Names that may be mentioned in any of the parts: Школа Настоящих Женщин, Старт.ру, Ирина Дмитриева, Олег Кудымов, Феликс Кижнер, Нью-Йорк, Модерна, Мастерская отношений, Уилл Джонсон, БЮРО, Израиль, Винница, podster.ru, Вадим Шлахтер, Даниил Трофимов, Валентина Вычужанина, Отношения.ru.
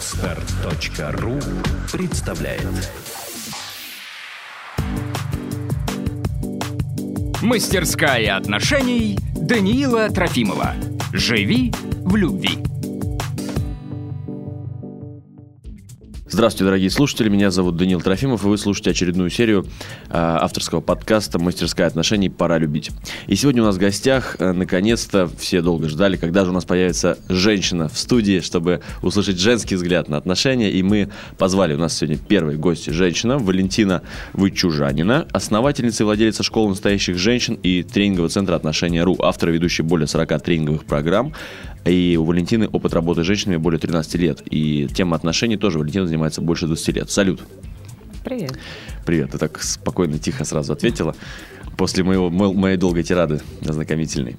Старт.ру представляет. Мастерская отношений Даниила Трофимова. Живи в любви. Здравствуйте, дорогие слушатели, меня зовут Даниил Трофимов, и вы слушаете очередную серию авторского подкаста «Мастерская отношений. Пора любить». И сегодня у нас в гостях, наконец-то, все долго ждали, когда же у нас появится женщина в студии, чтобы услышать женский взгляд на отношения, и мы позвали, у нас сегодня первый гость женщина, Валентина Вычужанина, основательница и владелица Школы Настоящих Женщин и тренингового центра «Отношения.ру», автор и ведущая более 40 тренинговых программ. И у Валентины опыт работы с женщинами более 13 лет. И тема отношений тоже Валентина занимается больше 20 лет. Салют. Привет. Привет. Ты так спокойно, тихо сразу ответила после моей долгой тирады ознакомительной.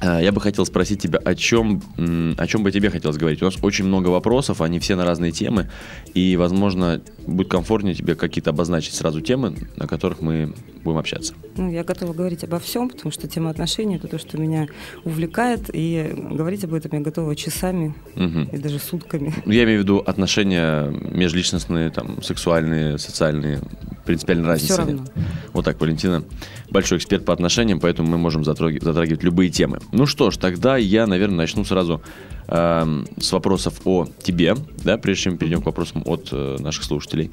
Я бы хотел спросить тебя, о чем бы тебе хотелось говорить. У нас очень много вопросов, они все на разные темы. И, возможно, будет комфортнее тебе какие-то обозначить сразу темы, на которых мы будем общаться. Ну, я готова говорить обо всем, потому что тема отношений – это то, что меня увлекает. И говорить об этом я готова часами и даже сутками. Я имею в виду отношения межличностные, там, сексуальные, социальные. Принципиально разница нет. Вот так, Валентина большой эксперт по отношениям, поэтому мы можем затрагивать любые темы. Ну что ж, тогда я, наверное, начну сразу с вопросов о тебе, да, прежде чем перейдем к вопросам от наших слушателей.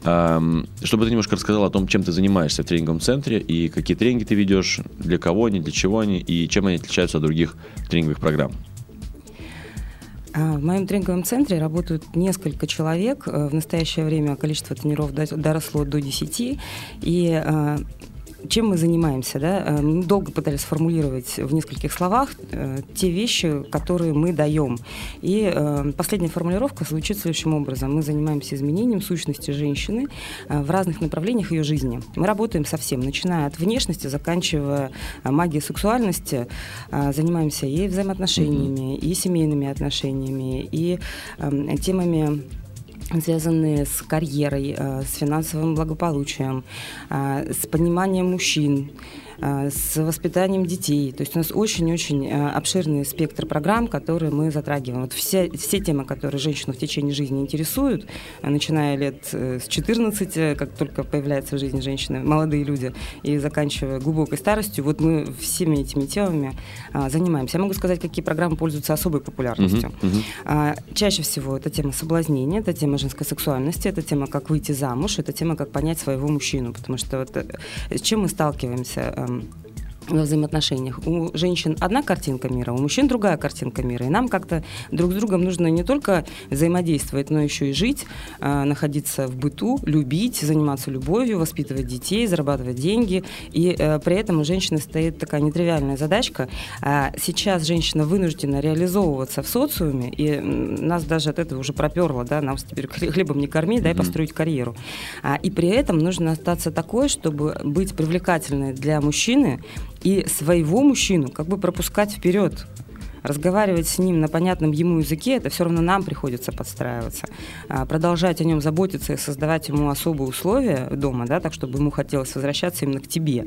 Чтобы ты немножко рассказал о том, чем ты занимаешься в тренинговом центре и какие тренинги ты ведешь, для кого они, для чего они и чем они отличаются от других тренинговых программ. В моем тренинговом центре работают несколько человек. В настоящее время количество тренеров доросло до 10. И чем мы занимаемся? Да? Мы долго пытались сформулировать в нескольких словах те вещи, которые мы даем. И последняя формулировка звучит следующим образом. Мы занимаемся изменением сущности женщины в разных направлениях ее жизни. Мы работаем со всем, начиная от внешности, заканчивая магией сексуальности. Занимаемся и взаимоотношениями, и семейными отношениями, и темами, связанные с карьерой, с финансовым благополучием, с пониманием мужчин, с воспитанием детей. То есть у нас очень-очень обширный спектр программ, которые мы затрагиваем. Вот все темы, которые женщину в течение жизни интересуют, начиная лет с 14, как только появляется в жизни женщины, молодые люди, и заканчивая глубокой старостью, вот мы всеми этими темами занимаемся. Я могу сказать, какие программы пользуются особой популярностью. Чаще всего это тема соблазнения, это тема женской сексуальности, это тема, как выйти замуж, это тема, как понять своего мужчину, потому что вот, с чем мы сталкиваемся во взаимоотношениях. У женщин одна картинка мира, у мужчин другая картинка мира. И нам как-то друг с другом нужно не только взаимодействовать, но еще и жить, находиться в быту, любить, заниматься любовью, воспитывать детей, зарабатывать деньги. И при этом у женщины стоит такая нетривиальная задачка. Сейчас женщина вынуждена реализовываться в социуме, и нас даже от этого уже проперло, да, нам теперь хлебом не корми, дай построить карьеру. И при этом нужно остаться такой, чтобы быть привлекательной для мужчины, и своего мужчину как бы пропускать вперед. Разговаривать с ним на понятном ему языке, это все равно нам приходится подстраиваться. Продолжать о нем заботиться и создавать ему особые условия дома, да, так, чтобы ему хотелось возвращаться именно к тебе.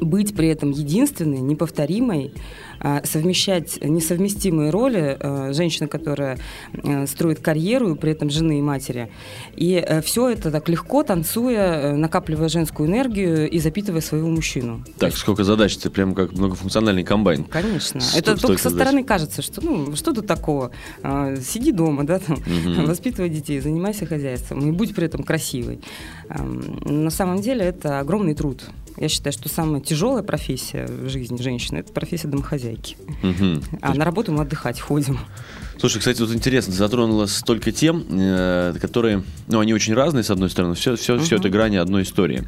Быть при этом единственной, неповторимой, совмещать несовместимые роли женщины, которая строит карьеру, при этом жены и матери. И все это так легко, танцуя, накапливая женскую энергию и запитывая своего мужчину. Так, сколько задач, это прям как многофункциональный комбайн. Конечно. Это только со стороны кажется, что ну что тут такого? Сиди дома, да, там, воспитывай детей, занимайся хозяйством и будь при этом красивой. На самом деле это огромный труд. Я считаю, что самая тяжелая профессия в жизни женщины – это профессия домохозяйки. А на работу мы отдыхать ходим. Слушай, кстати, вот интересно, ты затронула столько тем, которые, ну, они очень разные, с одной стороны, все это грани одной истории.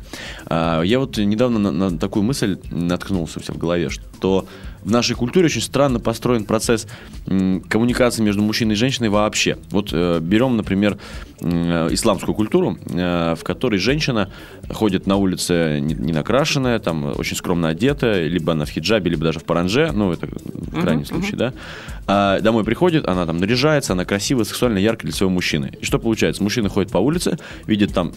Я вот недавно на такую мысль наткнулся у себя в голове, что в нашей культуре очень странно построен процесс коммуникации между мужчиной и женщиной вообще. Вот берем, например, исламскую культуру, в которой женщина ходит на улице не накрашенная, там очень скромно одетая, либо она в хиджабе, либо даже в паранже, ну, это в крайнем случае, да. А домой приходит, она там наряжается, она красивая, сексуально яркая для своего мужчины. И что получается? Мужчина ходит по улице, видит там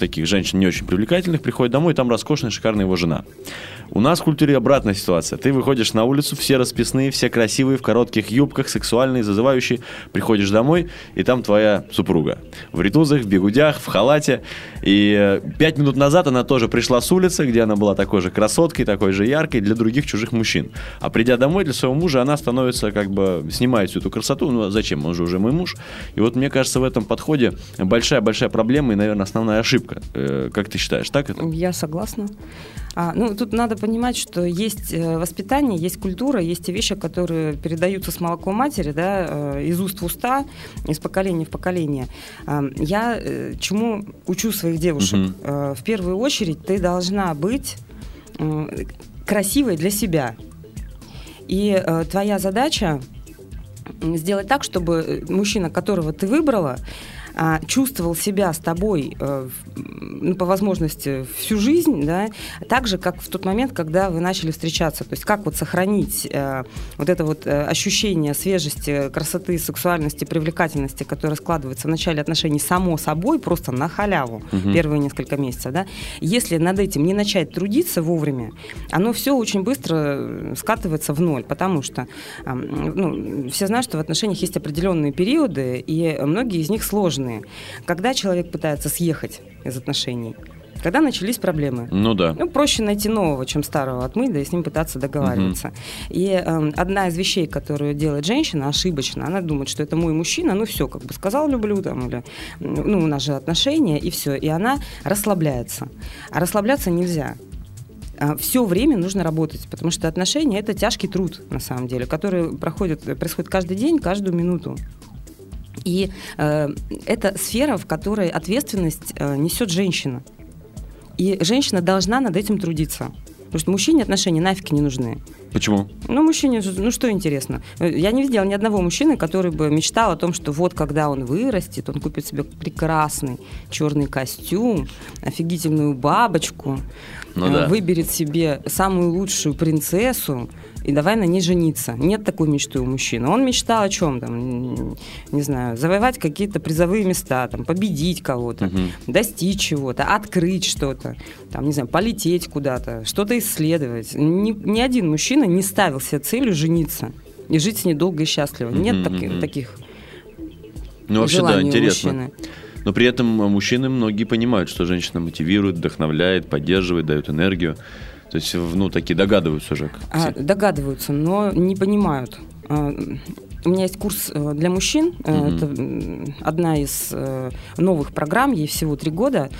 таких женщин не очень привлекательных, приходит домой, и там роскошная, шикарная его жена. У нас в культуре обратная ситуация. Ты выходишь на улицу, все расписные, все красивые, в коротких юбках, сексуальные, зазывающие. Приходишь домой, и там твоя супруга. В ритузах, в бигудях, в халате. И 5 минут назад она тоже пришла с улицы, где она была такой же красоткой, такой же яркой для других чужих мужчин. А придя домой для своего мужа, она становится как бы, снимает всю эту красоту. Ну, зачем? Он же уже мой муж. И вот мне кажется, в этом подходе большая-большая проблема и, наверное, основная ошибка. Как ты считаешь, так это? Я согласна. Ну, тут надо понимать, что есть воспитание, есть культура, есть те вещи, которые передаются с молоком матери, да, из уст в уста, из поколения в поколение. Я чему учу своих девушек? В первую очередь ты должна быть красивой для себя. И твоя задача сделать так, чтобы мужчина, которого ты выбрала, чувствовал себя с тобой, ну, по возможности, всю жизнь, да, так же, как в тот момент, когда вы начали встречаться. То есть как вот сохранить вот это вот ощущение свежести, красоты, сексуальности, привлекательности, которое складывается в начале отношений само собой, просто на халяву первые несколько месяцев, да. Если над этим не начать трудиться вовремя, оно все очень быстро скатывается в ноль, потому что ну, все знают, что в отношениях есть определенные периоды, и многие из них сложные. Когда человек пытается съехать из отношений, когда начались проблемы. Ну да. Ну, проще найти нового, чем старого отмыть, да и с ним пытаться договариваться. И одна из вещей, которую делает женщина ошибочно, она думает, что это мой мужчина, ну все, как бы сказал люблю, там, или, ну у нас же отношения, и все. И она расслабляется. А расслабляться нельзя. Все время нужно работать, потому что отношения – это тяжкий труд, на самом деле, который происходит каждый день, каждую минуту. И это сфера, в которой ответственность несет женщина. И женщина должна над этим трудиться. Потому что мужчине отношения нафиг не нужны. Почему? Ну, мужчине, ну что интересно. Я не видела ни одного мужчины, который бы мечтал о том, что вот когда он вырастет, он купит себе прекрасный черный костюм, офигительную бабочку, ну, да. Выберет себе самую лучшую принцессу и давай на ней жениться. Нет такой мечты у мужчины. Он мечтал о чем? Там, не знаю, завоевать какие-то призовые места, там, победить кого-то, достичь чего-то, открыть что-то, там, не знаю, полететь куда-то, что-то исследовать. Ни один мужчина не ставил себе целью жениться и жить с ней долго и счастливо. Нет таких ну, вообще, желаний, да, интересно. У мужчины. Но при этом мужчины многие понимают, что женщина мотивирует, вдохновляет, поддерживает, дает энергию. То есть, ну, такие догадываются же. Догадываются, но не понимают. У меня есть курс для мужчин. Это одна из новых программ, ей всего 3 года.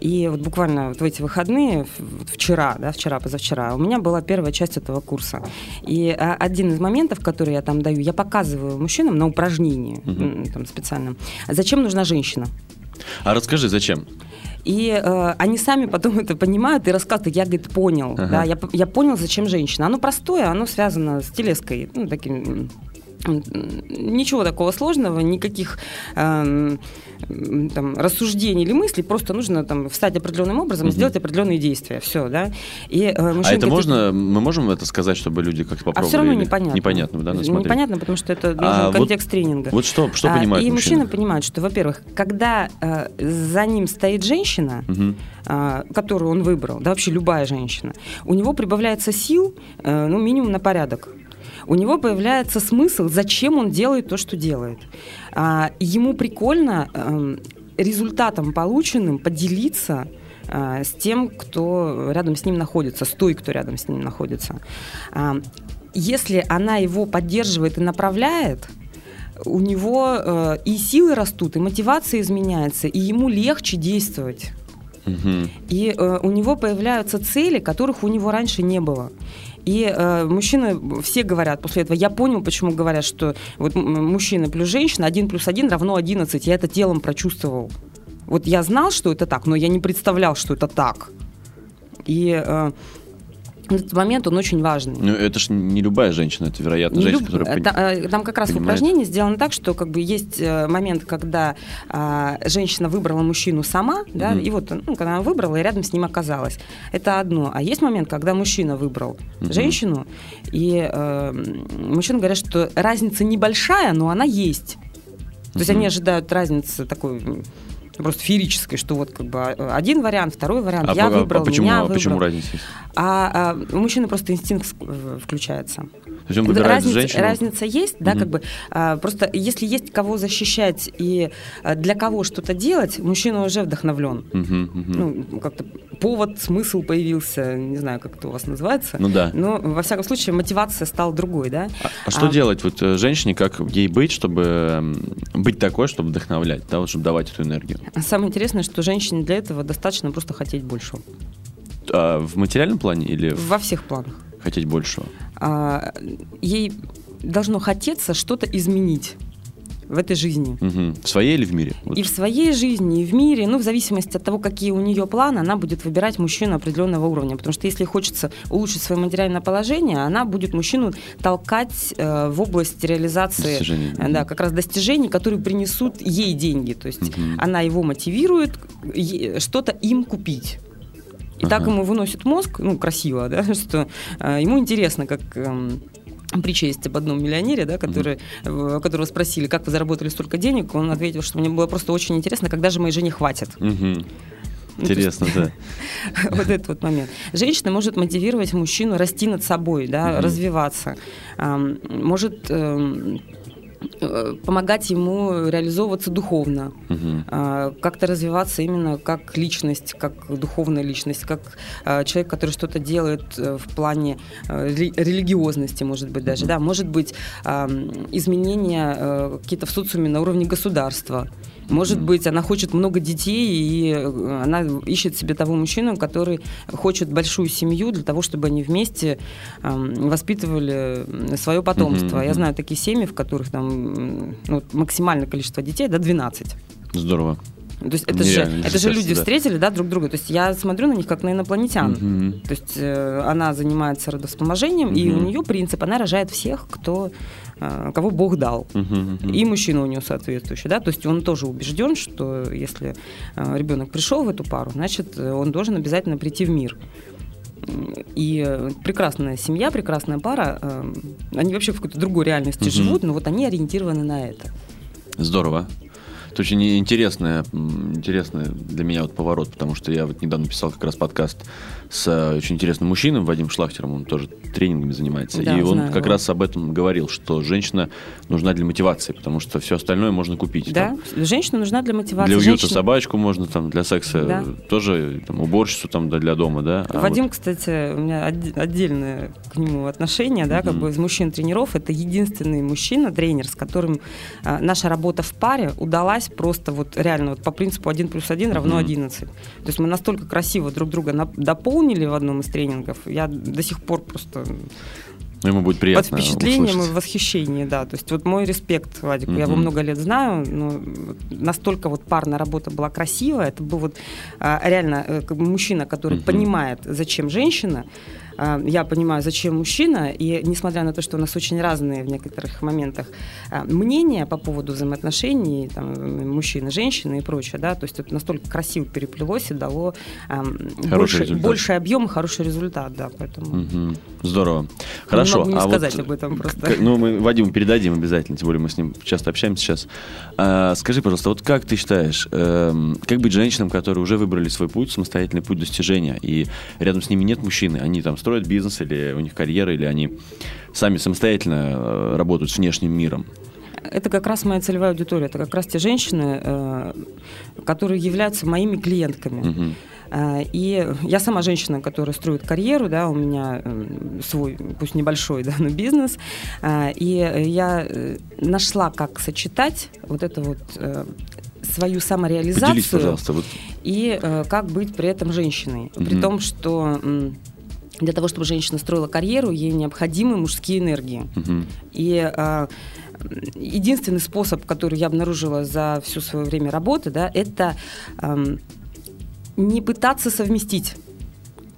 И вот буквально вот в эти выходные, вчера, да, позавчера, у меня была первая часть этого курса. И один из моментов, который я там даю, я показываю мужчинам на упражнении там, специальном, зачем нужна женщина. А расскажи, зачем? И они сами потом это понимают и рассказывают, я, говорит, понял, да, я понял, зачем женщина. Оно простое, оно связано с телеской, ну, таким... Ничего такого сложного, никаких там, рассуждений или мыслей, просто нужно там, встать определенным образом и сделать определенные действия. Все, да? И, мужчина, это можно, мы можем это сказать, чтобы люди как-то попробовали? А все равно непонятно. Непонятно, да, непонятно, потому что это нужен контекст тренинга. Вот что понимает и мужчина? И мужчина понимает, что, во-первых, когда за ним стоит женщина, которую он выбрал, да вообще любая женщина, у него прибавляется сил, ну, минимум на порядок. У него появляется смысл, зачем он делает то, что делает. Ему прикольно результатом полученным поделиться с тем, кто рядом с ним находится, с той, кто рядом с ним находится. Если она его поддерживает и направляет, у него и силы растут, и мотивация изменяется, и ему легче действовать. И у него появляются цели, которых у него раньше не было. И мужчины все говорят после этого, я понял, почему говорят, что вот мужчина плюс женщина 1 + 1 равно 11, я это телом прочувствовал. Вот я знал, что это так, но я не представлял, что это так. И этот момент, он очень важный. Ну, это же не любая женщина, это, вероятно, женщина, которая... Там как раз упражнение сделано так, что как бы есть момент, когда женщина выбрала мужчину сама, да, и вот, ну, когда она выбрала, и рядом с ним оказалась. Это одно. А есть момент, когда мужчина выбрал женщину, и мужчины говорят, что разница небольшая, но она есть. То есть они ожидают разницы такой... просто феерической, что вот как бы один вариант, второй вариант, я выбрал, меня выбрал. А почему разница? У мужчины просто инстинкт включается. То есть он выбирает женщину? Разница есть, да, как бы. Просто если есть кого защищать и для кого что-то делать, мужчина уже вдохновлен. Ну, как-то повод, смысл появился, не знаю, как это у вас называется. Ну да. Но, во всяком случае, мотивация стала другой, да. А что делать вот женщине, как ей быть, чтобы быть такой, чтобы вдохновлять, да, вот, чтобы давать эту энергию? Самое интересное, что женщине для этого достаточно просто хотеть большего. А в материальном плане или... Во всех планах. Хотеть большего? Ей должно хотеться что-то изменить в этой жизни. Угу. В своей или в мире? Вот. И в своей жизни, и в мире. Ну, в зависимости от того, какие у нее планы, она будет выбирать мужчину определенного уровня. Потому что если хочется улучшить свое материальное положение, она будет мужчину толкать в область реализации, да, как раз достижений, которые принесут ей деньги. То есть она его мотивирует что-то им купить. И так ему выносит мозг, ну, красиво, да, что ему интересно, как... Притча есть об одном миллионере, да, которого спросили, как вы заработали столько денег, он ответил, что мне было просто очень интересно, когда же моей жене хватит. Интересно, да. Вот этот вот момент. Женщина может мотивировать мужчину расти над собой, да, развиваться, может помогать ему реализовываться духовно, как-то развиваться именно как личность, как духовная личность, как человек, который что-то делает в плане религиозности, может быть, даже, да, может быть, изменения какие-то в социуме на уровне государства. Может быть, она хочет много детей, и она ищет себе того мужчину, который хочет большую семью для того, чтобы они вместе воспитывали свое потомство. Я знаю такие семьи, в которых там ну, максимальное количество детей, да, 12. Здорово. То есть это же люди встретили, да, друг друга. То есть я смотрю на них как на инопланетян. То есть она занимается родовспоможением, и у нее принцип, она рожает всех, кого Бог дал. И мужчина у нее соответствующий, да. То есть он тоже убежден, что если ребенок пришел в эту пару, значит, он должен обязательно прийти в мир. И прекрасная семья, прекрасная пара, они вообще в какой-то другой реальности живут, но вот они ориентированы на это. Здорово. Это очень интересный для меня вот поворот, потому что я вот недавно писал как раз подкаст с очень интересным мужчиной, Вадим Шлахтером, он тоже тренингами занимается, да, и он знаю, как вот. Раз об этом говорил, что женщина нужна для мотивации, потому что все остальное можно купить. Да, там, женщина нужна для мотивации. Для уюта собачку можно, там, для секса тоже, там, уборщицу там, для дома. Да? Вадим, кстати, у меня отдельное к нему отношение, да, как бы из мужчин-тренеров, это единственный мужчина-тренер, с которым наша работа в паре удалась просто вот реально вот по принципу 1 + 1 = 11. То есть мы настолько красиво друг друга дополнили в одном из тренингов, я до сих пор просто ему будет приятно под впечатлением услышать. И в восхищении, да. То есть вот мой респект Вадику, я его много лет знаю, но настолько вот парная работа была красивая, это был вот реально как бы мужчина, который понимает, зачем женщина, я понимаю, зачем мужчина, и несмотря на то, что у нас очень разные в некоторых моментах мнения по поводу взаимоотношений там, мужчины, женщины и прочее, да, то есть это настолько красиво переплелось и дало больше объем и хороший результат, да, поэтому... Здорово. Хорошо. Могу не сказать об этом просто. Ну, мы Вадиму передадим обязательно, тем более мы с ним часто общаемся сейчас. Скажи, пожалуйста, вот как ты считаешь, как быть женщинам, которые уже выбрали свой путь, самостоятельный путь достижения, и рядом с ними нет мужчины, они там строят бизнес, или у них карьера, или они сами самостоятельно работают с внешним миром? Это как раз моя целевая аудитория, это как раз те женщины, которые являются моими клиентками. И я сама женщина, которая строит карьеру, да, у меня свой, пусть небольшой, да, но бизнес. И я нашла, как сочетать вот это вот свою самореализацию. Поделись, пожалуйста, вот. И как быть при этом женщиной. При том, что для того, чтобы женщина строила карьеру, ей необходимы мужские энергии. И единственный способ, который я обнаружила за все свое время работы, да, это... не пытаться совместить.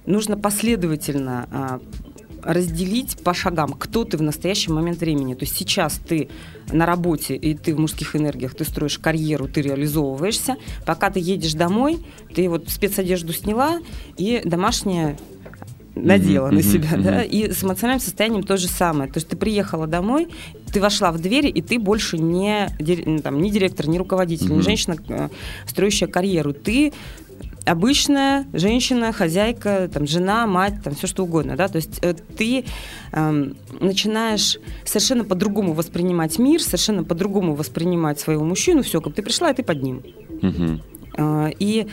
Нужно последовательно разделить по шагам, кто ты в настоящий момент времени. То есть сейчас ты на работе, и ты в мужских энергиях, ты строишь карьеру, ты реализовываешься. Пока ты едешь домой, ты вот спецодежду сняла, и домашнее надела на себя, да, и с эмоциональным состоянием то же самое. То есть ты приехала домой, ты вошла в дверь, и ты больше не директор, не руководитель, не женщина, строящая карьеру. Ты обычная женщина, хозяйка, там, жена, мать, там, все что угодно, да, то есть ты начинаешь совершенно по-другому воспринимать мир, совершенно по-другому воспринимать своего мужчину, все, как ты пришла, и ты под ним. И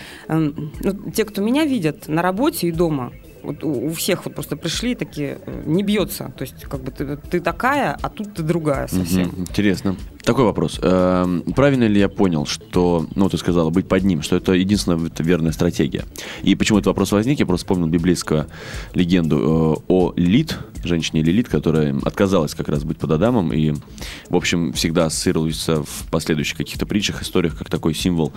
те, кто меня видят на работе и дома, вот у всех вот просто пришли такие, не бьется, то есть как бы ты такая, а тут ты другая совсем. Интересно. Такой вопрос. Правильно ли я понял, что, ну, ты сказала, быть под ним, что это единственная верная стратегия? И почему этот вопрос возник? Я просто вспомнил библейскую легенду о Лилит, женщине Лилит, которая отказалась как раз быть под Адамом и, в общем, всегда ассоциируется в последующих каких-то притчах, историях, как такой символ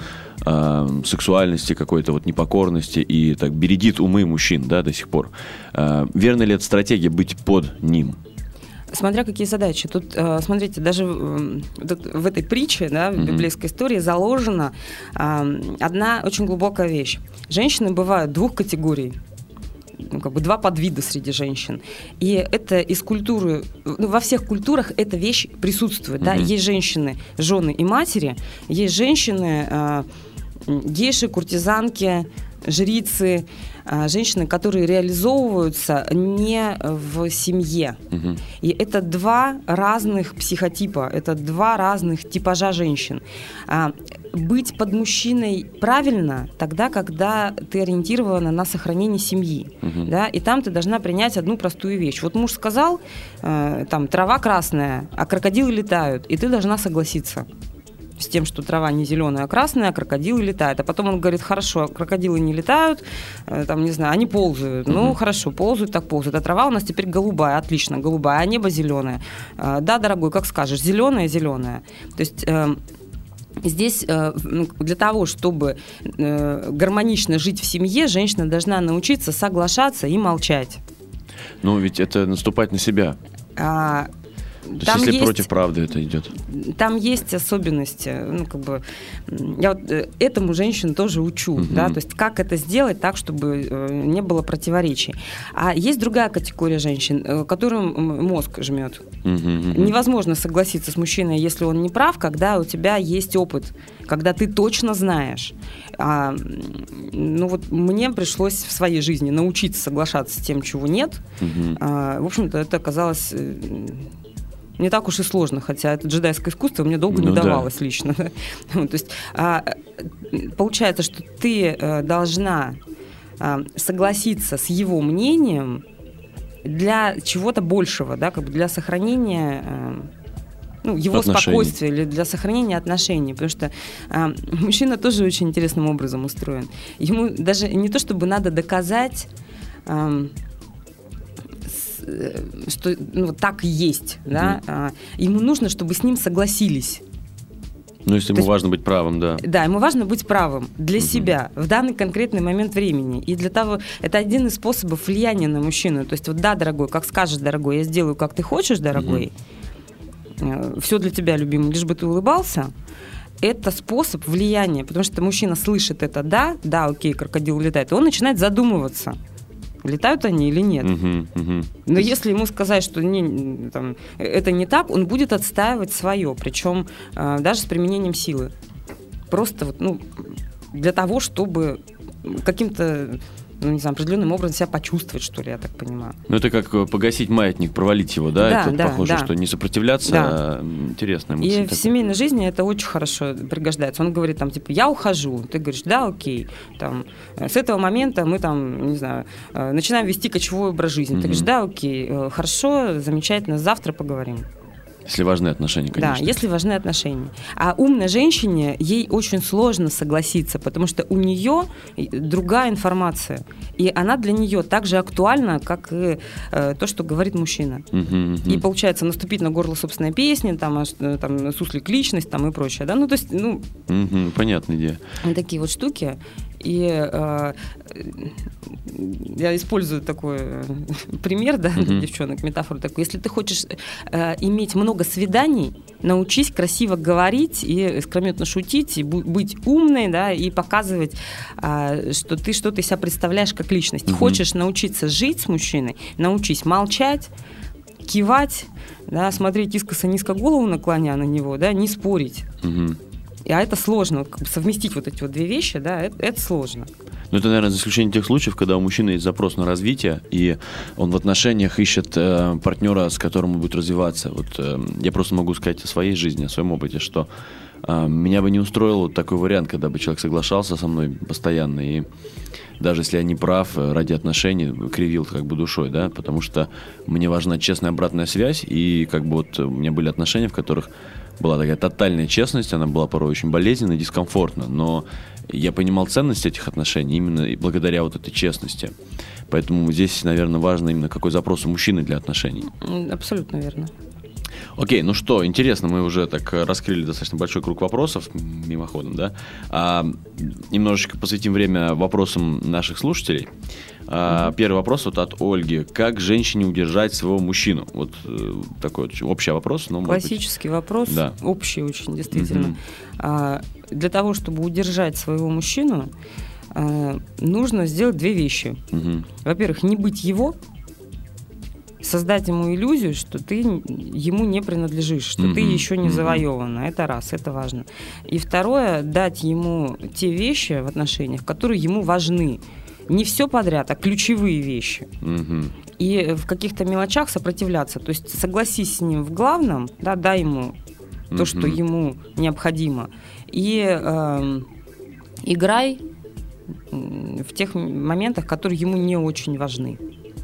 сексуальности, какой-то вот непокорности и так бередит умы мужчин, да, до сих пор. Верна ли эта стратегия быть под ним? Смотря какие задачи. Тут, смотрите, даже в этой притче, да, в библейской истории заложена одна очень глубокая вещь. Женщины бывают двух категорий, ну, как бы два подвида среди женщин. И это из культуры, ну, во всех культурах эта вещь присутствует. Да? Есть женщины, жены и матери, есть женщины, гейши, куртизанки, жрицы, женщины, которые реализовываются не в семье. И это два разных психотипа, это два разных типажа женщин. Быть под мужчиной правильно тогда, когда ты ориентирована на сохранение семьи. Да? И там ты должна принять одну простую вещь. Вот муж сказал, там, трава красная, а крокодилы летают, и ты должна согласиться с тем, что трава не зеленая, а красная, а крокодилы летают. А потом он говорит, хорошо, крокодилы не летают, там, не знаю, они ползают. Ну, хорошо, ползают, так ползают. А трава у нас теперь голубая, отлично, голубая, а небо зеленое. Да, дорогой, как скажешь, зеленое. То есть здесь для того, чтобы гармонично жить в семье, женщина должна научиться соглашаться и молчать. Ну, ведь это наступать на себя. То там есть, если против правды это идет? Там есть особенности. Ну, как бы, я вот этому женщину тоже учу. Да? То есть как это сделать так, чтобы не было противоречий. А есть другая категория женщин, которым мозг жмет. Невозможно согласиться с мужчиной, если он не прав, когда у тебя есть опыт, когда ты точно знаешь. Ну вот мне пришлось в своей жизни научиться соглашаться с тем, чего нет. В общем-то, это оказалось не так уж и сложно, хотя это джедайское искусство мне долго не давалось лично. То есть получается, что ты должна согласиться с его мнением для чего-то большего, да, как бы для сохранения его спокойствия или для сохранения отношений. Потому что мужчина тоже очень интересным образом устроен. Ему даже не то чтобы надо доказать, что так и есть, да? Ему нужно, чтобы с ним согласились. Ну, если ему важно быть правым, да. Да, ему важно быть правым для себя в данный конкретный момент времени. И для того, это один из способов влияния на мужчину. То есть, вот да, дорогой, как скажешь, дорогой, я сделаю, как ты хочешь, дорогой. Все для тебя, любимый, лишь бы ты улыбался. Это способ влияния, потому что мужчина слышит это, да, окей, крокодил летает, и он начинает задумываться. Летают они или нет. Но если ему сказать, что это не так, он будет отстаивать свое, причем даже с применением силы. Просто для того, чтобы каким-то определенным образом себя почувствовать, что ли, я так понимаю. Ну, это как погасить маятник, провалить его, да? Да, это похоже, что не сопротивляться, а интересная мысль. И такая. В семейной жизни это очень хорошо пригождается. Он говорит, я ухожу. Ты говоришь, да, окей. С этого момента мы, начинаем вести кочевой образ жизни. Ты говоришь, да, окей, хорошо, замечательно, завтра поговорим. Если важны отношения, конечно. Да, если важны отношения. А умной женщине, ей очень сложно согласиться, потому что у нее другая информация. И она для нее так же актуальна, как и то, что говорит мужчина. И получается наступить на горло собственной песни, суслик личность и прочее. Да? Понятная идея. Такие вот штуки. И я использую такой пример, да, для девчонок, метафору такую. Если ты хочешь иметь много свиданий, научись красиво говорить и скрометно шутить, и быть умной, да, и показывать, что ты что-то из себя представляешь как личность. Mm-hmm. Хочешь научиться жить с мужчиной, научись молчать, кивать, да, смотреть искоса, низко голову наклоня на него, да, не спорить. Mm-hmm. А это сложно, как бы совместить вот эти вот две вещи, да, это сложно. Ну, это, наверное, за исключением тех случаев, когда у мужчины есть запрос на развитие, и он в отношениях ищет партнера, с которым он будет развиваться. Вот я просто могу сказать о своей жизни, о своем опыте, что меня бы не устроил вот такой вариант, когда бы человек соглашался со мной постоянно, и даже если я не прав, ради отношений кривил как бы душой, да, потому что мне важна честная обратная связь, и как бы вот у меня были отношения, в которых была такая тотальная честность, она была порой очень болезненна и дискомфортна, но я понимал ценность этих отношений именно благодаря вот этой честности. Поэтому здесь, наверное, важно именно какой запрос у мужчины для отношений. Абсолютно верно. Окей, ну что, интересно, мы уже так раскрыли достаточно большой круг вопросов, мимоходом, да? Немножечко посвятим время вопросам наших слушателей. Первый вопрос вот от Ольги. Как женщине удержать своего мужчину? Вот такой вот общий вопрос. Но, классический вопрос, да. Общий очень, действительно. Для того, чтобы удержать своего мужчину, нужно сделать две вещи. Во-первых, не быть его, создать ему иллюзию, что ты ему не принадлежишь, что ты еще не завоевана. Это раз, это важно. И второе, дать ему те вещи в отношениях, которые ему важны. Не все подряд, а ключевые вещи. И в каких-то мелочах сопротивляться. То есть согласись с ним в главном, да, дай ему то, что ему необходимо. И играй в тех моментах, которые ему не очень важны.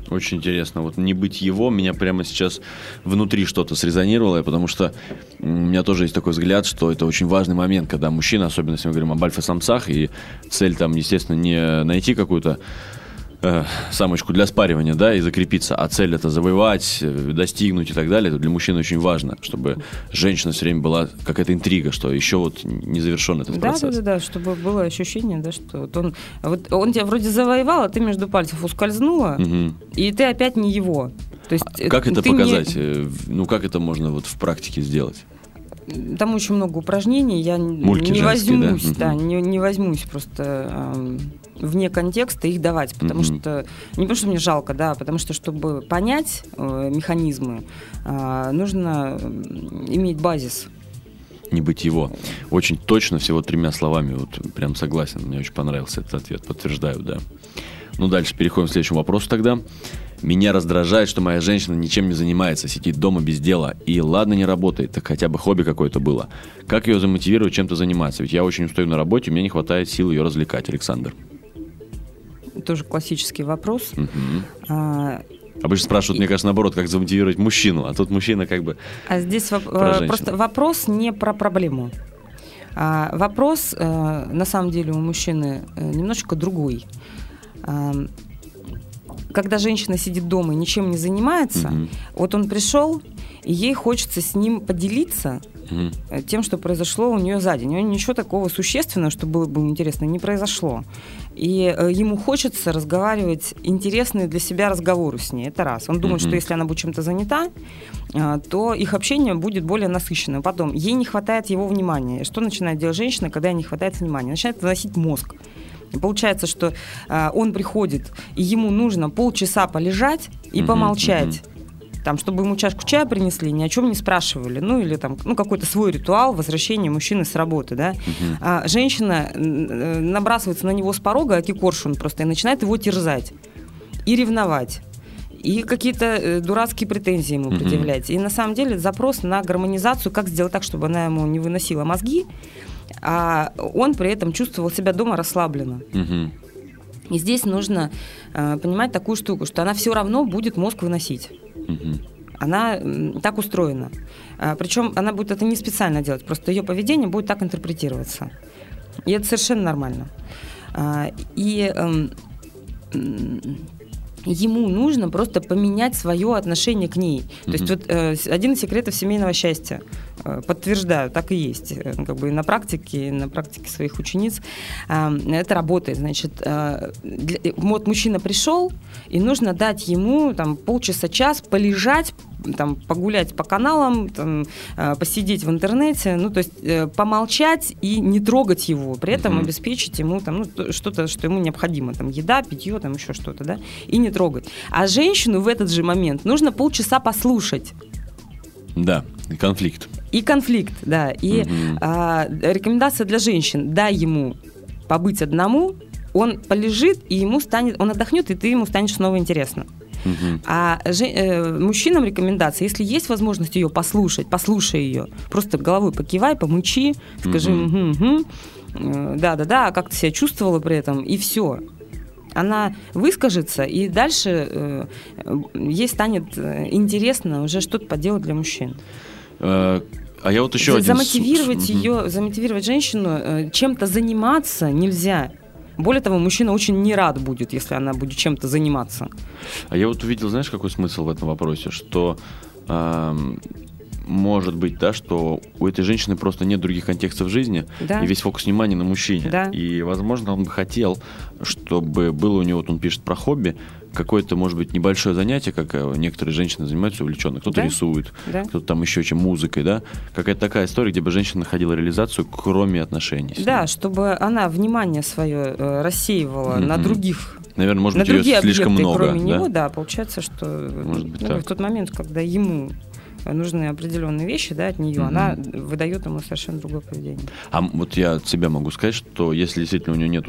Очень интересно. Вот не быть его, меня прямо сейчас внутри что-то срезонировало, потому что у меня тоже есть такой взгляд, что это очень важный момент, когда мужчина, особенно если мы говорим об альфа-самцах, и цель там, естественно, не найти какую-то самочку для спаривания, да, и закрепиться, а цель это завоевать, достигнуть и так далее, это для мужчины очень важно, чтобы женщина все время была какая-то интрига, что еще вот не завершен этот процесс. Да-да-да, чтобы было ощущение, да, что вот он тебя вроде завоевал, а ты между пальцев ускользнула, и ты опять не его. То есть, как это показать? Ну, как это можно вот в практике сделать? Там очень много упражнений, я не возьмусь просто вне контекста их давать, потому что, не потому что мне жалко, да, потому что, чтобы понять механизмы, нужно иметь базис. Не быть его. Очень точно, всего 3 словами, вот прям согласен, мне очень понравился этот ответ, подтверждаю, да. Ну, дальше переходим к следующему вопросу тогда. Меня раздражает, что моя женщина ничем не занимается, сидит дома без дела. И ладно, не работает, так хотя бы хобби какое-то было. Как ее замотивировать чем-то заниматься? Ведь я очень устаю на работе, мне не хватает сил ее развлекать. Александр. Тоже классический вопрос. Обычно спрашивают, мне кажется, наоборот, как замотивировать мужчину. А тут мужчина как бы... А здесь просто вопрос не про проблему. Вопрос, на самом деле, у мужчины немножечко другой. Когда женщина сидит дома и ничем не занимается, вот он пришел, и ей хочется с ним поделиться тем, что произошло у нее за день. У нее ничего такого существенного, что было бы интересно, не произошло. И ему хочется разговаривать интересные для себя разговоры с ней. Это раз. Он думает, что если она будет чем-то занята, то их общение будет более насыщенным. Потом, ей не хватает его внимания. Что начинает делать женщина, когда ей не хватает внимания? Начинает выносить мозг. Получается, что он приходит, и ему нужно полчаса полежать и помолчать. Там, чтобы ему чашку чая принесли, ни о чем не спрашивали. Ну, или там, ну, какой-то свой ритуал возвращения мужчины с работы, да. Женщина набрасывается на него с порога, аки коршун просто, и начинает его терзать и ревновать. И какие-то дурацкие претензии ему предъявлять. И на самом деле запрос на гармонизацию, как сделать так, чтобы она ему не выносила мозги, а он при этом чувствовал себя дома расслабленно. И здесь нужно понимать такую штуку, что она все равно будет мозг выносить. Она так устроена. Причем она будет это не специально делать, просто ее поведение будет так интерпретироваться. И это совершенно нормально. Ему нужно просто поменять свое отношение к ней. То есть вот один из секретов семейного счастья, подтверждаю, так и есть, как бы и на практике своих учениц, это работает. Значит, вот мужчина пришел, и нужно дать ему там полчаса-час полежать, там, погулять по каналам, там, посидеть в интернете, ну, то есть помолчать и не трогать его, при этом обеспечить ему там, ну, что-то, что ему необходимо, там, еда, питье, там, еще что-то, да, и не трогать. А женщину в этот же момент нужно полчаса послушать. Да, конфликт. И конфликт, да. И рекомендация для женщин: дай ему побыть одному, он полежит, и ему станет, он отдохнет, и ты ему станешь снова интересно. А мужчинам рекомендация: если есть возможность ее послушать, послушай ее. Просто головой покивай, помычи, скажи: да-да-да, как ты себя чувствовала при этом, и все. Она выскажется, и дальше ей станет интересно уже что-то поделать для мужчин. А я вот еще замотивировать женщину чем-то заниматься нельзя. Более того, мужчина очень не рад будет, если она будет чем-то заниматься. А я вот увидел, знаешь, какой смысл в этом вопросе, что может быть, да, что у этой женщины просто нет других контекстов жизни, да, и весь фокус внимания на мужчине. Да. И, возможно, он бы хотел, чтобы было у него, вот он пишет про хобби, какое-то, может быть, небольшое занятие, как некоторые женщины занимаются увлеченно. Кто-то рисует, кто-то там еще чем музыкой, да. Какая-то такая история, где бы женщина находила реализацию, кроме отношений. Да, чтобы она внимание свое рассеивала на других. Наверное, может быть, ее слишком много. Кроме него, да, получается, что в тот момент, когда ему нужны определенные вещи, да, от нее, она выдает ему совершенно другое поведение. А вот я от себя могу сказать, что если действительно у нее нет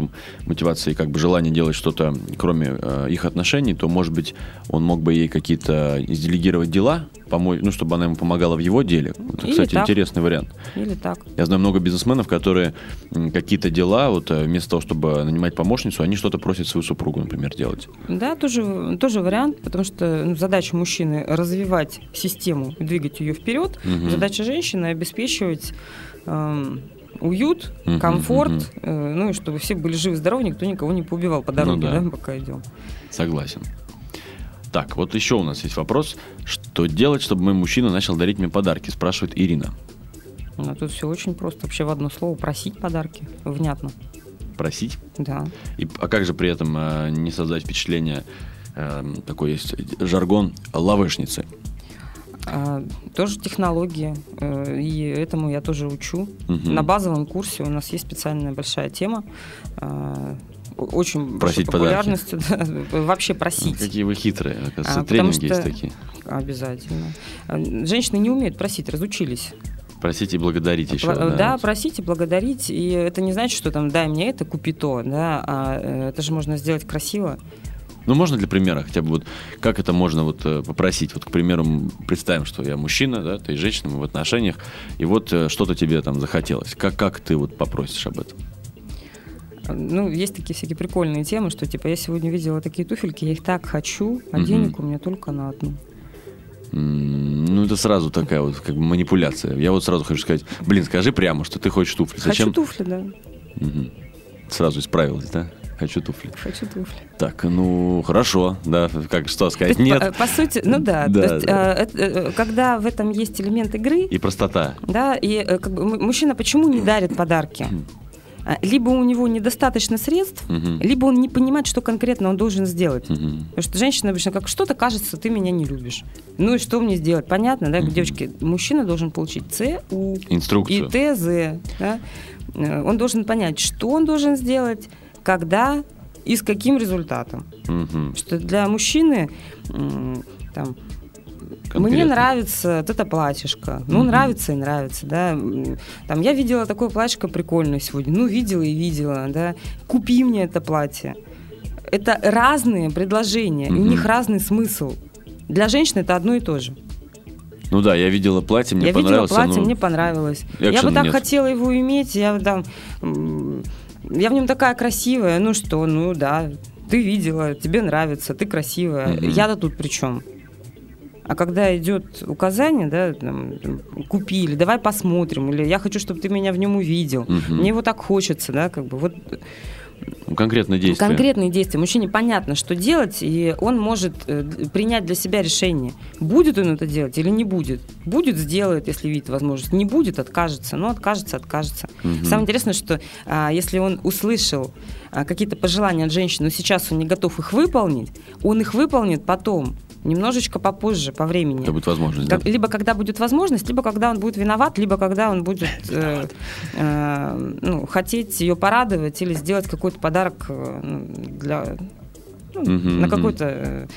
мотивации, как бы желания делать что-то, кроме их отношений, то, может быть, он мог бы ей какие-то делегировать дела, помочь, ну, чтобы она ему помогала в его деле. Это, кстати, интересный вариант. Или так. Я знаю много бизнесменов, которые какие-то дела, вот вместо того, чтобы нанимать помощницу, они что-то просят свою супругу, например, делать. Да, тоже вариант, потому что задача мужчины – развивать систему, двигать ее вперед. Задача женщины – обеспечивать уют, комфорт, ну и чтобы все были живы-здоровы, никто никого не поубивал по дороге, да, пока идем. Согласен. Так, вот еще у нас есть вопрос. Что делать, чтобы мой мужчина начал дарить мне подарки? Спрашивает Ирина. Ну, тут все очень просто. Вообще в одно слово: просить подарки. Внятно. Просить? Да. А как же при этом не создать впечатление, такой есть жаргон, лавышницы? Тоже технологии, и этому я тоже учу. На базовом курсе у нас есть специальная большая тема, очень просить популярностью, да, вообще просить. Какие вы хитрые, оказывается, тренинги есть такие. Обязательно. Женщины не умеют просить, разучились. Просить и благодарить еще. Да, просить и благодарить, и это не значит, что там дай мне это, купи то, да, а это же можно сделать красиво. Ну, можно для примера хотя бы вот, как это можно вот попросить? Вот, к примеру, представим, что я мужчина, да, ты женщина, мы в отношениях, и вот что-то тебе там захотелось. Как ты вот попросишь об этом? Ну, есть такие всякие прикольные темы, что, типа, я сегодня видела такие туфельки, я их так хочу, а денег у меня только на одну. Ну, это сразу такая вот как бы манипуляция. Я вот сразу хочу сказать: блин, скажи прямо, что ты хочешь туфли. Зачем? Хочу туфли, да. Сразу исправилась, да? Хочу туфли. Хочу туфли. Так, ну, хорошо, да, как что сказать, нет. По сути, ну да, да, то есть, когда в этом есть элемент игры. И простота. Да, и как бы, мужчина почему не дарит подарки? Либо у него недостаточно средств, либо он не понимает, что конкретно он должен сделать. Потому что женщина обычно как что-то кажется, ты меня не любишь. Ну и что мне сделать? Понятно, да, девочки, мужчина должен получить ЦУ, инструкцию, и ТЗ. Да? Он должен понять, что он должен сделать, когда и с каким результатом. Что для мужчины там... Конкретно. Мне нравится вот эта платьишко. Ну, нравится и нравится, да. Там, я видела такое платьишко прикольное сегодня. Ну, видела и видела, да. Купи мне это платье. Это разные предложения, и у них разный смысл. Для женщины это одно и то же. Ну да, я видела платье, мне понравилось. Я видела платье, мне понравилось. Я бы так хотела его иметь, я в нем такая красивая. Ну что, ну да, ты видела, тебе нравится, ты красивая. Я-то тут при чем? А когда идет указание, да, там, купи, или давай посмотрим, или я хочу, чтобы ты меня в нем увидел, мне его так хочется, да, как бы вот. Конкретные действия. Конкретные действия. Мужчине понятно, что делать, и он может принять для себя решение, будет он это делать или не будет. Будет — сделает, если видит возможность. Не будет — откажется. Но откажется. Самое интересное, что если он услышал какие-то пожелания от женщины, но сейчас он не готов их выполнить, он их выполнит потом. немножечко попозже по времени. Когда будет возможность. Как, да? Либо когда будет возможность, либо когда он будет виноват, либо когда он будет хотеть ее порадовать или сделать какой-то подарок для, на какой-то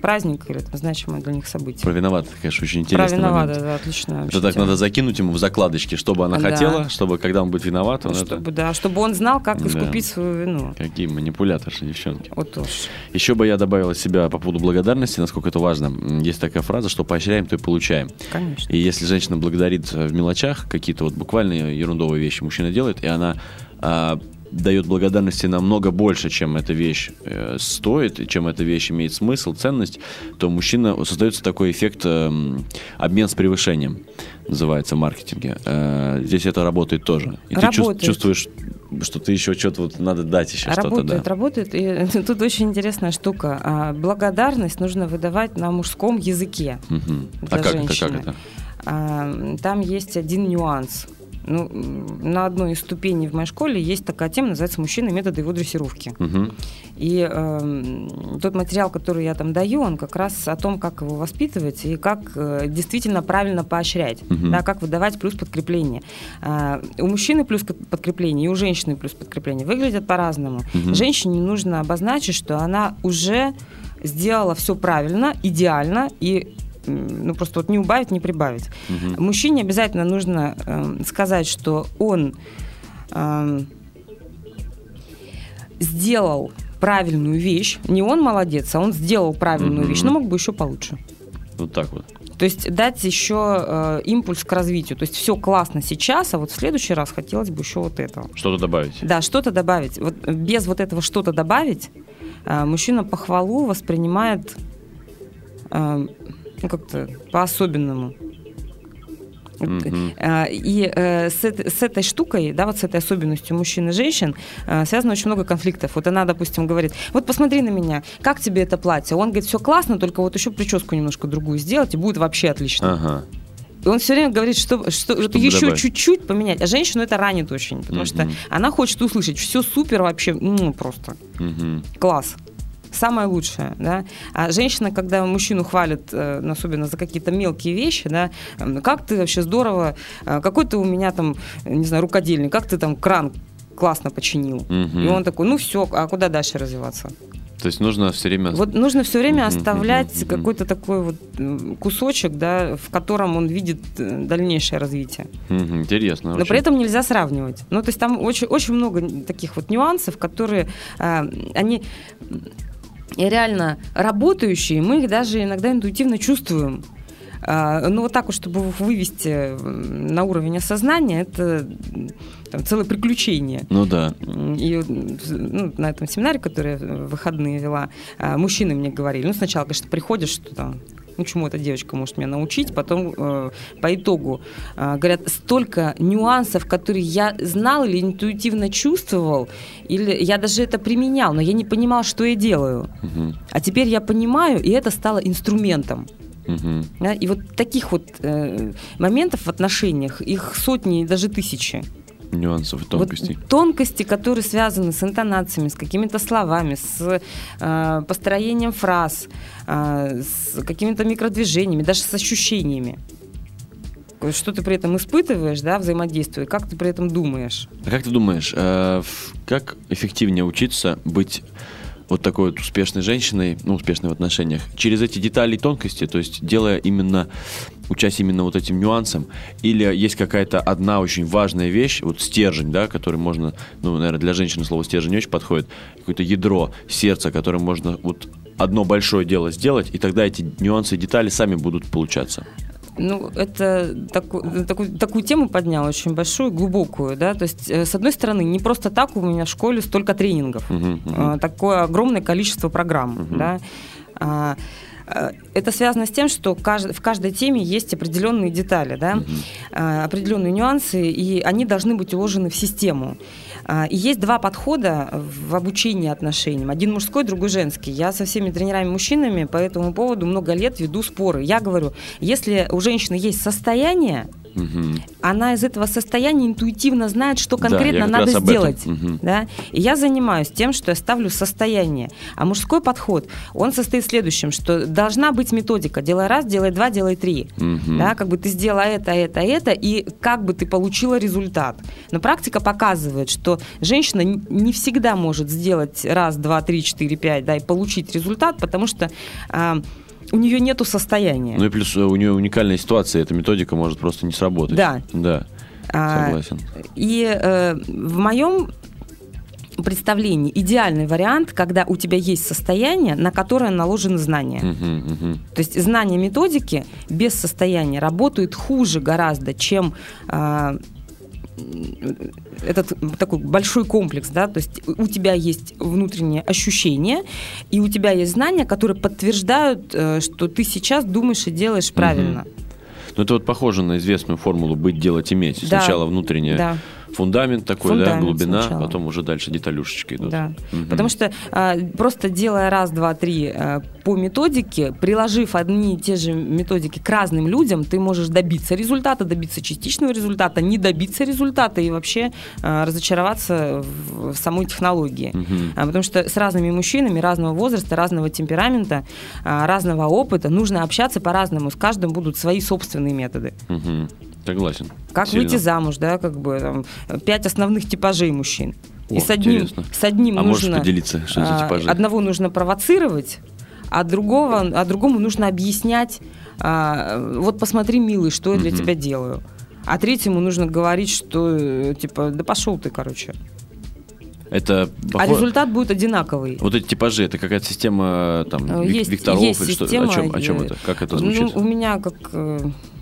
праздник или там, значимое для них событие. Про виноватых, конечно, очень интересно. Про виноватых, да, отлично. Это так надо закинуть ему в закладочки, чтобы она хотела, чтобы когда он будет виноват, он чтобы, это... Да, чтобы он знал, как искупить свою вину. Какие манипуляторши, девчонки. Вот уж. Еще бы я добавила себя по поводу благодарности, насколько это важно. Есть такая фраза, что поощряем, то и получаем. Конечно. И если женщина благодарит в мелочах, какие-то вот буквально ерундовые вещи мужчина делает, и она... дает благодарности намного больше, чем эта вещь стоит, чем эта вещь имеет смысл, ценность, то мужчина, создается такой эффект обмен с превышением, называется в маркетинге. Здесь это работает тоже. И ты чувствуешь, что ты еще что-то вот надо дать еще что-то. Работает, и тут очень интересная штука. Благодарность нужно выдавать на мужском языке. А как это? Там есть один нюанс. Ну, на одной из ступеней в моей школе есть такая тема, называется «Мужчина и методы его дрессировки». Угу. И тот материал, который я там даю, он как раз о том, как его воспитывать и как действительно правильно поощрять, да, как выдавать плюс подкрепление. У мужчины плюс подкрепление и у женщины плюс подкрепление выглядят по-разному. Женщине нужно обозначить, что она уже сделала все правильно, идеально и просто вот не убавить, не прибавить. Мужчине обязательно нужно сказать, что он сделал правильную вещь. Не он молодец, а он сделал правильную вещь, но мог бы еще получше. Вот так вот. То есть дать еще импульс к развитию. То есть все классно сейчас, а вот в следующий раз хотелось бы еще вот этого. Что-то добавить. Да, что-то добавить. Вот без вот этого что-то добавить мужчина похвалу воспринимает... как-то по-особенному. И с этой штукой, да, вот с этой особенностью мужчин и женщин связано очень много конфликтов. Вот она, допустим, говорит: вот посмотри на меня, как тебе это платье? Он говорит: все классно, только вот еще прическу немножко другую сделать, и будет вообще отлично. И он все время говорит, что еще добавить. Чуть-чуть поменять. А женщину это ранит очень, потому что она хочет услышать: все супер вообще, просто класс. Самое лучшее, да. А женщина, когда мужчину хвалит, особенно за какие-то мелкие вещи, да, как ты вообще здорово, какой ты у меня там, не знаю, рукодельник, как ты там кран классно починил. И он такой: ну все, а куда дальше развиваться? То есть нужно все время... Вот нужно все время оставлять какой-то такой вот кусочек, да, в котором он видит дальнейшее развитие. Интересно. Но очень. При этом нельзя сравнивать. Ну, то есть там очень, очень много таких вот нюансов, которые они... И реально работающие, мы их даже иногда интуитивно чувствуем. Но вот так вот, чтобы их вывести на уровень осознания, это там целое приключение. Ну да. И на этом семинаре, который я в выходные вела, мужчины мне говорили. Ну, сначала, конечно, приходишь, что там... Ну, чему эта девочка может меня научить? Потом по итогу говорят, столько нюансов, которые я знал или интуитивно чувствовал, или я даже это применял, но я не понимал, что я делаю. А теперь я понимаю, и это стало инструментом. Да? И вот таких вот моментов в отношениях, их сотни и даже тысячи. Нюансов и тонкостей. Вот тонкости, которые связаны с интонациями, с какими-то словами, с построением фраз, с какими-то микродвижениями, даже с ощущениями. Что ты при этом испытываешь, да, взаимодействуя, как ты при этом думаешь. А как ты думаешь, как эффективнее учиться быть вот такой вот успешной женщиной, ну, успешной в отношениях, через эти детали и тонкости, то есть делая именно... учась именно вот этим нюансам, или есть какая-то одна очень важная вещь, вот стержень, да, который можно, ну, наверное, для женщины слово стержень не очень подходит, какое-то ядро, сердце, которое можно вот одно большое дело сделать, и тогда эти нюансы и детали сами будут получаться. Ну, это такую тему подняла очень большую, глубокую, да, то есть, с одной стороны, не просто так у меня в школе столько тренингов, такое огромное количество программ, да. Это связано с тем, что в каждой теме есть определенные детали, да? определенные нюансы, и они должны быть уложены в систему. И есть два подхода в обучении отношениям. Один мужской, другой женский. Я со всеми тренерами-мужчинами по этому поводу много лет веду споры. Я говорю, если у женщины есть состояние, угу. она из этого состояния интуитивно знает, что конкретно надо сделать. Угу. Да? И я занимаюсь тем, что я ставлю состояние. А мужской подход, он состоит в следующем, что должна быть методика. Делай раз, делай два, делай три. Угу. Да? Как бы ты сделала это, и как бы ты получила результат. Но практика показывает, что женщина не всегда может сделать раз, два, три, четыре, пять, да, и получить результат, потому что... у нее нету состояния. Ну и плюс у нее уникальная ситуация, эта методика может просто не сработать. Да. Да, согласен. И в моем представлении идеальный вариант, когда у тебя есть состояние, на которое наложены знания. Угу, угу. То есть знания методики без состояния работают хуже гораздо, чем... этот такой большой комплекс, да, то есть у тебя есть внутренние ощущения, и у тебя есть знания, которые подтверждают, что ты сейчас думаешь и делаешь правильно. Угу. Ну, это вот похоже на известную формулу «быть, делать, иметь». Да. Сначала внутреннее... Да. Фундамент такой, да, глубина, сначала. Потом уже дальше деталюшечки идут. Да. Угу. Потому что просто делая раз, два, три по методике, приложив одни и те же методики к разным людям, ты можешь добиться результата, добиться частичного результата, не добиться результата и вообще разочароваться в самой технологии. Угу. Потому что с разными мужчинами разного возраста, разного темперамента, разного опыта нужно общаться по-разному. С каждым будут свои собственные методы. Угу. Согласен. Как сильно. Выйти замуж, да, как бы там 5 основных типажей мужчин. О, и с одним нужно, можешь поделиться, что за типажи? Одного нужно провоцировать, а другому нужно объяснять. Вот посмотри, милый, что я для тебя делаю. А третьему нужно говорить, что типа да пошел ты, короче. Это похоже... А результат будет одинаковый. Вот эти типажи, это какая-то система там, векторов? Есть или система, что? О чем это? Как это звучит? Ну, у меня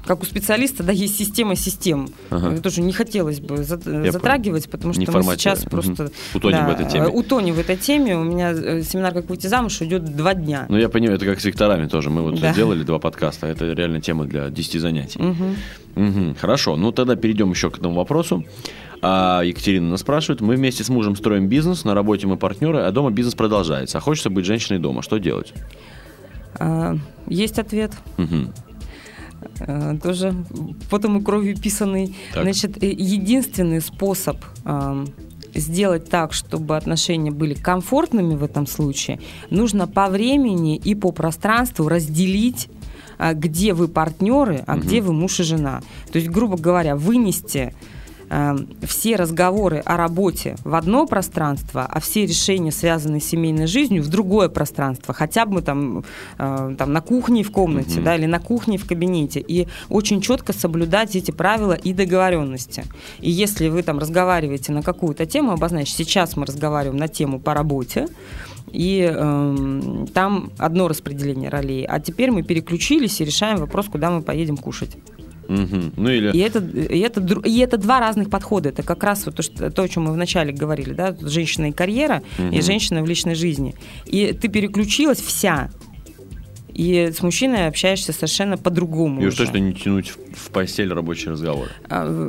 как у специалиста, да, есть система систем. Ага. Тоже не хотелось бы затрагивать, потому что мы сейчас просто утонем в этой теме. У меня семинар «Как выйти замуж» идет 2 дня. Ну, я понимаю, это как с векторами тоже. Мы вот сделали 2 подкаста, это реально тема для 10 занятий. Угу. Угу. Хорошо, ну тогда перейдем еще к одному вопросу. А Екатерина нас спрашивает: мы вместе с мужем строим бизнес, на работе мы партнеры, а дома бизнес продолжается. А хочется быть женщиной дома. Что делать? Есть ответ. Угу. Тоже потом и кровью писанный. Так. Значит, единственный способ сделать так, чтобы отношения были комфортными в этом случае, нужно по времени и по пространству разделить, где вы партнеры, а где вы муж и жена. То есть, грубо говоря, вынести все разговоры о работе в одно пространство, а все решения, связанные с семейной жизнью, в другое пространство, хотя бы там на кухне в комнате, да, или на кухне в кабинете, и очень четко соблюдать эти правила и договоренности. И если вы там разговариваете на какую-то тему, обозначить: сейчас мы разговариваем на тему по работе, и там одно распределение ролей, а теперь мы переключились и решаем вопрос, куда мы поедем кушать. Угу. Ну, или... И это 2 разных подхода. Это как раз вот то, о чем мы вначале говорили, да? Женщина и карьера, и женщина в личной жизни. И ты переключилась вся, и с мужчиной общаешься совершенно по-другому. И уж точно не тянуть в постель рабочие разговоры.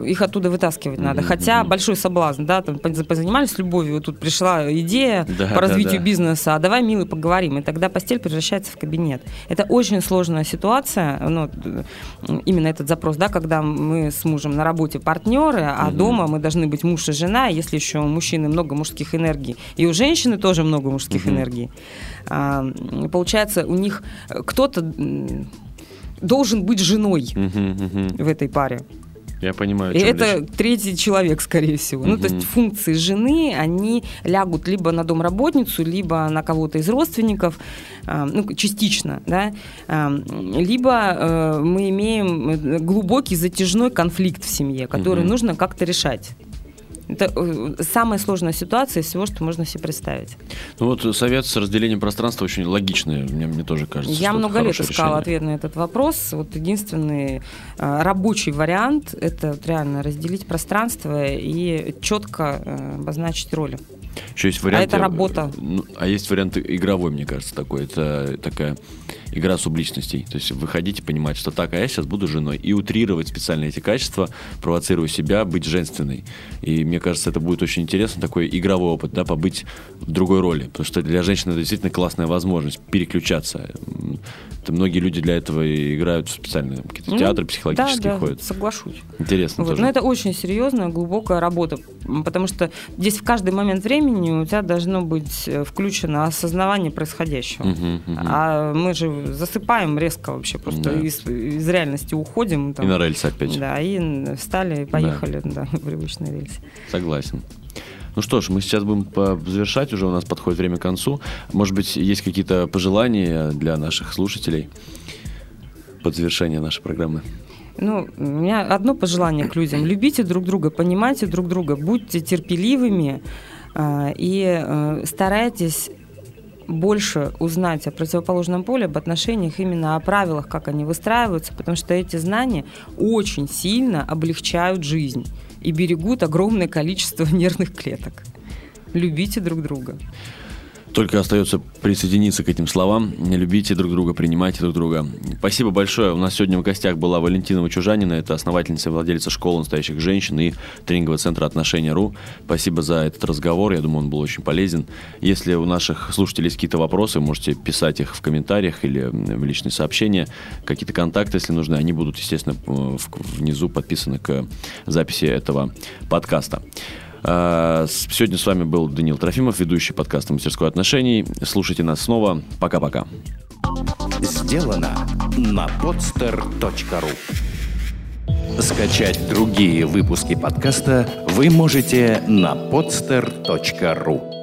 Их оттуда вытаскивать надо. Хотя большой соблазн, да, там позанимались любовью, тут пришла идея по развитию бизнеса, а давай, милый, поговорим, и тогда постель превращается в кабинет. Это очень сложная ситуация, ну, именно этот запрос, да, когда мы с мужем на работе партнеры, а дома мы должны быть муж и жена, если еще у мужчины много мужских энергий, и у женщины тоже много мужских энергий. Получается, у них кто-то должен быть женой в этой паре. Я понимаю, и это лишь 3-й человек, скорее всего. Ну, то есть функции жены, они лягут либо на домработницу, либо на кого-то из родственников, ну, частично, да, либо мы имеем глубокий затяжной конфликт в семье, который нужно как-то решать. Это самая сложная ситуация из всего, что можно себе представить. Ну вот совет с разделением пространства очень логичный, мне тоже кажется. Я много лет искала ответ на этот вопрос. Вот единственный рабочий вариант – это вот реально разделить пространство и четко обозначить роли. Еще есть вариант, это работа. А есть вариант игровой, мне кажется, такой. Это такая игра субличностей. То есть выходить и понимать, что так, а я сейчас буду женой. И утрировать специально эти качества, провоцируя себя быть женственной. И мне кажется, это будет очень интересно, такой игровой опыт, да, побыть в другой роли. Потому что для женщины это действительно классная возможность переключаться. Это многие люди для этого играют в специальные какие-то театры психологические, да, ходят. Да, соглашусь. Интересно вот, тоже. Но это очень серьезная, глубокая работа, потому что здесь в каждый момент времени у тебя должно быть включено осознавание происходящего. А мы же засыпаем резко вообще, просто из реальности уходим. Там, и на рельсы опять. Да, и встали, и поехали в привычные рельсы. Согласен. Ну что ж, мы сейчас будем завершать, уже у нас подходит время к концу. Может быть, есть какие-то пожелания для наших слушателей под завершение нашей программы? Ну, у меня одно пожелание к людям. Любите друг друга, понимайте друг друга, будьте терпеливыми и старайтесь больше узнать о противоположном поле, об отношениях, именно о правилах, как они выстраиваются, потому что эти знания очень сильно облегчают жизнь и берегут огромное количество нервных клеток. Любите друг друга. Только остается присоединиться к этим словам. Любите друг друга, принимайте друг друга. Спасибо большое. У нас сегодня в гостях была Валентина Вычужанина. Это основательница и владелица школы настоящих женщин и тренингового центра «Отношения.ру». Спасибо за этот разговор. Я думаю, он был очень полезен. Если у наших слушателей есть какие-то вопросы, можете писать их в комментариях или в личные сообщения. Какие-то контакты, если нужны, они будут, естественно, внизу подписаны к записи этого подкаста. Сегодня с вами был Даниил Трофимов, ведущий подкаста «Мастерской отношений». Слушайте нас снова. Пока-пока. Сделано на podster.ru. Скачать другие выпуски подкаста вы можете на podster.ru.